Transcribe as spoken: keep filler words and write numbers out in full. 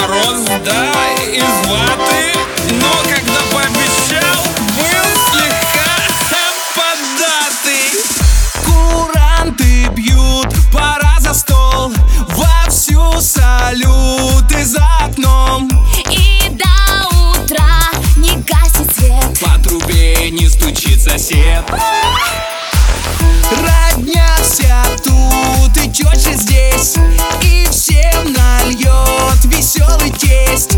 Мороз, да, из ваты, но когда пообещал, был слегка поддатый. Куранты бьют, пора за стол, вовсю салюты за окном. И до утра не гасит свет, по трубе не стучит сосед. Родня вся тут и тёща здесь, и всем нальёт веселый тесть.